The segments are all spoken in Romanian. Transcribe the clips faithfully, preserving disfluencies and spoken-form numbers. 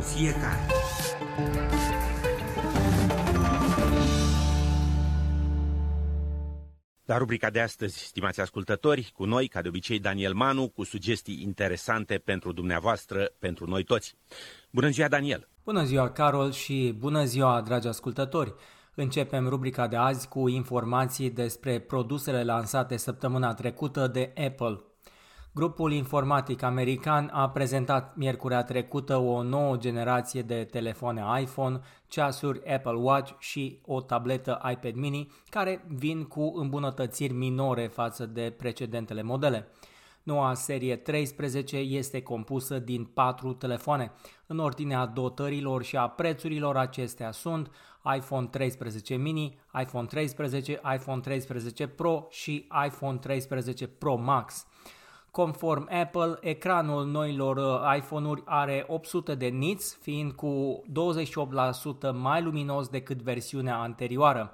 pentru fiecare. La rubrica de astăzi, stimați ascultători, cu noi, ca de obicei, Daniel Manu, cu sugestii interesante pentru dumneavoastră, pentru noi toți. Bună ziua, Daniel! Bună ziua, Carol, și bună ziua, dragi ascultători! Începem rubrica de azi cu informații despre produsele lansate săptămâna trecută de Apple. Grupul informatic american a prezentat miercurea trecută o nouă generație de telefoane iPhone, ceasuri Apple Watch și o tabletă iPad mini, care vin cu îmbunătățiri minore față de precedentele modele. Noua serie treisprezece este compusă din patru telefoane. În ordinea dotărilor și a prețurilor, acestea sunt iPhone treisprezece mini, iPhone treisprezece, iPhone treisprezece Pro și iPhone treisprezece Pro Max. Conform Apple, ecranul noilor iPhone-uri are opt sute de nits, fiind cu douăzeci și opt la sută mai luminos decât versiunea anterioară.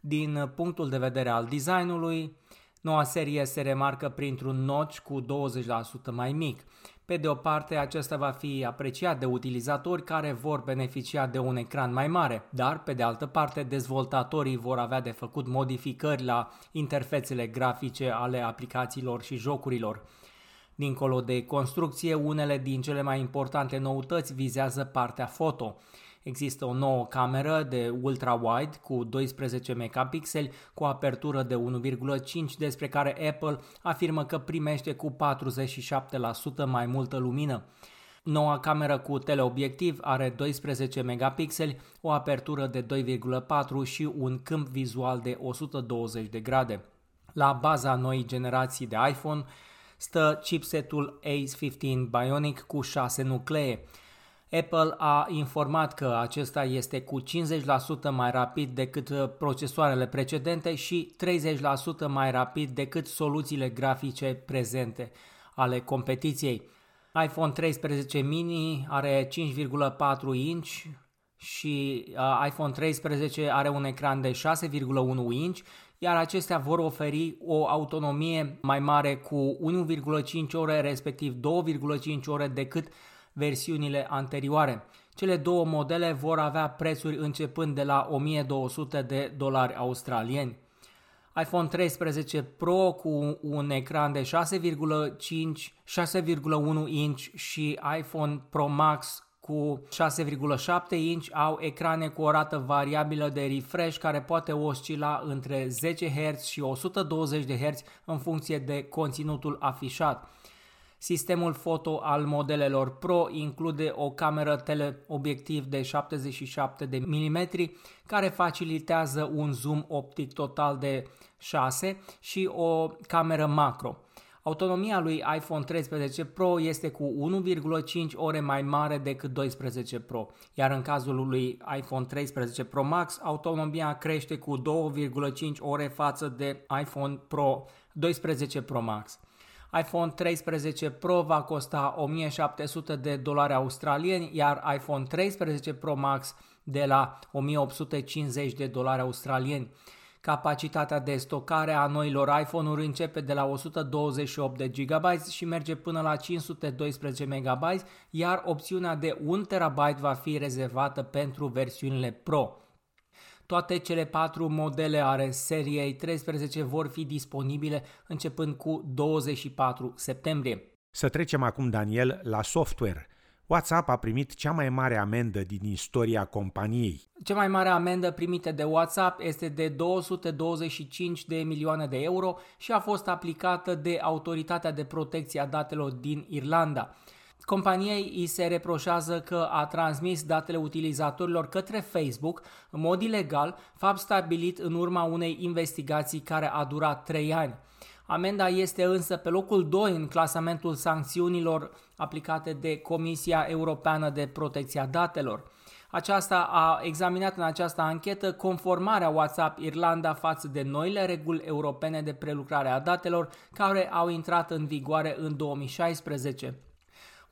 Din punctul de vedere al designului, noua serie se remarcă printr-un notch cu douăzeci la sută mai mic. Pe de o parte, acesta va fi apreciat de utilizatori care vor beneficia de un ecran mai mare, dar, pe de altă parte, dezvoltatorii vor avea de făcut modificări la interfețele grafice ale aplicațiilor și jocurilor. Dincolo de construcție, unele din cele mai importante noutăți vizează partea foto. Există o nouă cameră de ultra-wide cu doisprezece megapixeli cu apertură de unu virgulă cinci, despre care Apple afirmă că primește cu patruzeci și șapte la sută mai multă lumină. Noua cameră cu teleobiectiv are doisprezece megapixeli, o apertură de doi virgulă patru și un câmp vizual de o sută douăzeci de grade. La baza noii generații de iPhone stă chipsetul A cincisprezece Bionic cu șase nuclee. Apple a informat că acesta este cu cincizeci la sută mai rapid decât procesoarele precedente și treizeci la sută mai rapid decât soluțiile grafice prezente ale competiției. iPhone treisprezece mini are cinci virgulă patru inch și iPhone treisprezece are un ecran de șase virgulă unu inch, iar acestea vor oferi o autonomie mai mare cu unu virgulă cinci ore, respectiv două virgulă cinci ore decât versiunile anterioare. Cele două modele vor avea prețuri începând de la o mie două sute de dolari australieni. iPhone treisprezece Pro cu un ecran de șase virgulă cinci, șase virgulă unu inch și iPhone Pro Max cu șase virgulă șapte inch au ecrane cu o rată variabilă de refresh care poate oscila între zece herți și o sută douăzeci de herți în funcție de conținutul afișat. Sistemul foto al modelelor Pro include o cameră teleobiectiv de șaptezeci și șapte de mm care facilitează un zoom optic total de șase și o cameră macro. Autonomia lui iPhone treisprezece Pro este cu unu virgulă cinci ore mai mare decât doisprezece Pro, iar în cazul lui iPhone treisprezece Pro Max, autonomia crește cu două virgulă cinci ore față de iPhone Pro doisprezece Pro Max. iPhone treisprezece Pro va costa o mie șapte sute de dolari australieni, iar iPhone treisprezece Pro Max de la o mie opt sute cincizeci de dolari australieni. Capacitatea de stocare a noilor iPhone-uri începe de la o sută douăzeci și opt de gigabytes și merge până la cinci sute doisprezece megabytes, iar opțiunea de unu terabyte va fi rezervată pentru versiunile Pro. Toate cele patru modele ale seriei treisprezece vor fi disponibile începând cu douăzeci și patru septembrie. Să trecem acum, Daniel, la software. WhatsApp a primit cea mai mare amendă din istoria companiei. Cea mai mare amendă primită de WhatsApp este de două sute douăzeci și cinci de milioane de euro și a fost aplicată de Autoritatea de Protecție a Datelor din Irlanda. Companiei îi se reproșează că a transmis datele utilizatorilor către Facebook în mod ilegal, fapt stabilit în urma unei investigații care a durat trei ani. Amenda este însă pe locul doi în clasamentul sancțiunilor aplicate de Comisia Europeană de Protecție a Datelor. Aceasta a examinat în această anchetă conformarea WhatsApp Irlanda față de noile reguli europene de prelucrare a datelor care au intrat în vigoare în două mii șaisprezece.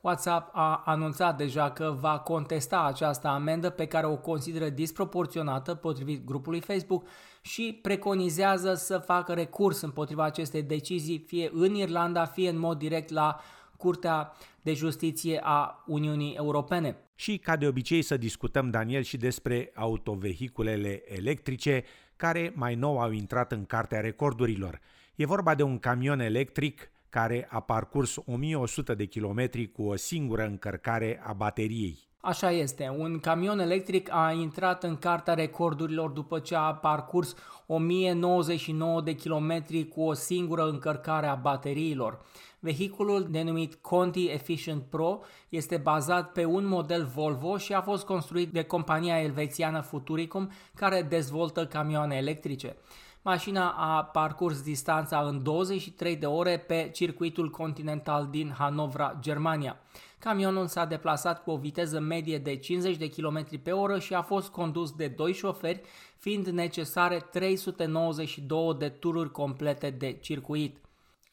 WhatsApp a anunțat deja că va contesta această amendă pe care o consideră disproporționată potrivit grupului Facebook și preconizează să facă recurs împotriva acestei decizii fie în Irlanda, fie în mod direct la Curtea de Justiție a Uniunii Europene. Și ca de obicei să discutăm, Daniel, și despre autovehiculele electrice care mai nou au intrat în Cartea Recordurilor. E vorba de un camion electric care a parcurs o mie o sută de kilometri cu o singură încărcare a bateriei. Așa este, un camion electric a intrat în Cartea Recordurilor după ce a parcurs o mie nouăzeci și nouă de kilometri cu o singură încărcare a bateriilor. Vehiculul, denumit Conti Efficient Pro, este bazat pe un model Volvo și a fost construit de compania elvețiană Futuricum, care dezvoltă camioane electrice. Mașina a parcurs distanța în douăzeci și trei de ore pe circuitul continental din Hanovra, Germania. Camionul s-a deplasat cu o viteză medie de cincizeci de km pe oră și a fost condus de doi șoferi, fiind necesare trei sute nouăzeci și două de tururi complete de circuit.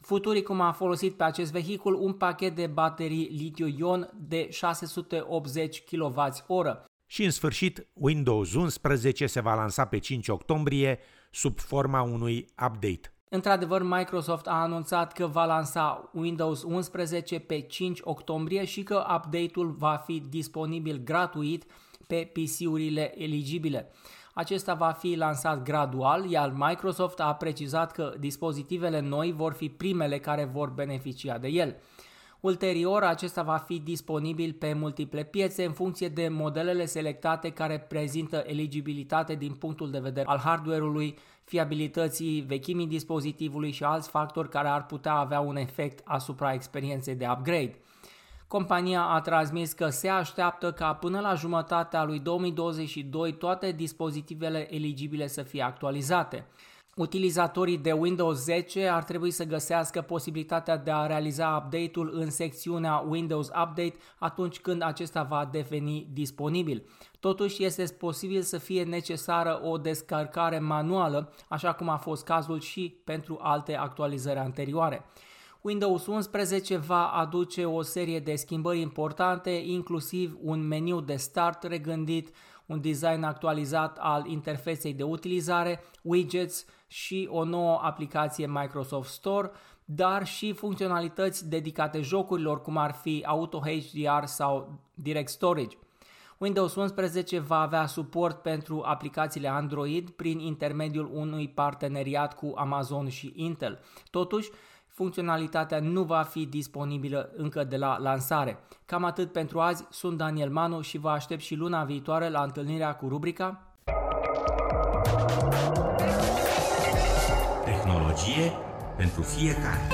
Futuricum a folosit pe acest vehicul un pachet de baterii litiu-ion de șase sute optzeci kWh. Și în sfârșit, Windows unsprezece se va lansa pe cinci octombrie sub forma unui update. Într-adevăr, Microsoft a anunțat că va lansa Windows unsprezece pe cinci octombrie și că update-ul va fi disponibil gratuit pe P C-urile eligibile. Acesta va fi lansat gradual, iar Microsoft a precizat că dispozitivele noi vor fi primele care vor beneficia de el. Ulterior, acesta va fi disponibil pe multiple piețe în funcție de modelele selectate care prezintă eligibilitate din punctul de vedere al hardware-ului, fiabilității, vechimii dispozitivului și alți factori care ar putea avea un efect asupra experienței de upgrade. Compania a transmis că se așteaptă ca până la jumătatea lui două mii douăzeci și doi toate dispozitivele eligibile să fie actualizate. Utilizatorii de Windows zece ar trebui să găsească posibilitatea de a realiza update-ul în secțiunea Windows Update atunci când acesta va deveni disponibil. Totuși, este posibil să fie necesară o descărcare manuală, așa cum a fost cazul și pentru alte actualizări anterioare. Windows unsprezece va aduce o serie de schimbări importante, inclusiv un meniu de start regândit, un design actualizat al interfeței de utilizare, widgets și o nouă aplicație Microsoft Store, dar și funcționalități dedicate jocurilor, cum ar fi Auto H D R sau Direct Storage. Windows unsprezece va avea suport pentru aplicațiile Android prin intermediul unui parteneriat cu Amazon și Intel. Totuși, funcționalitatea nu va fi disponibilă încă de la lansare. Cam atât pentru azi, sunt Daniel Manu și vă aștept și luna viitoare la întâlnirea cu rubrica Tehnologie pentru fiecare.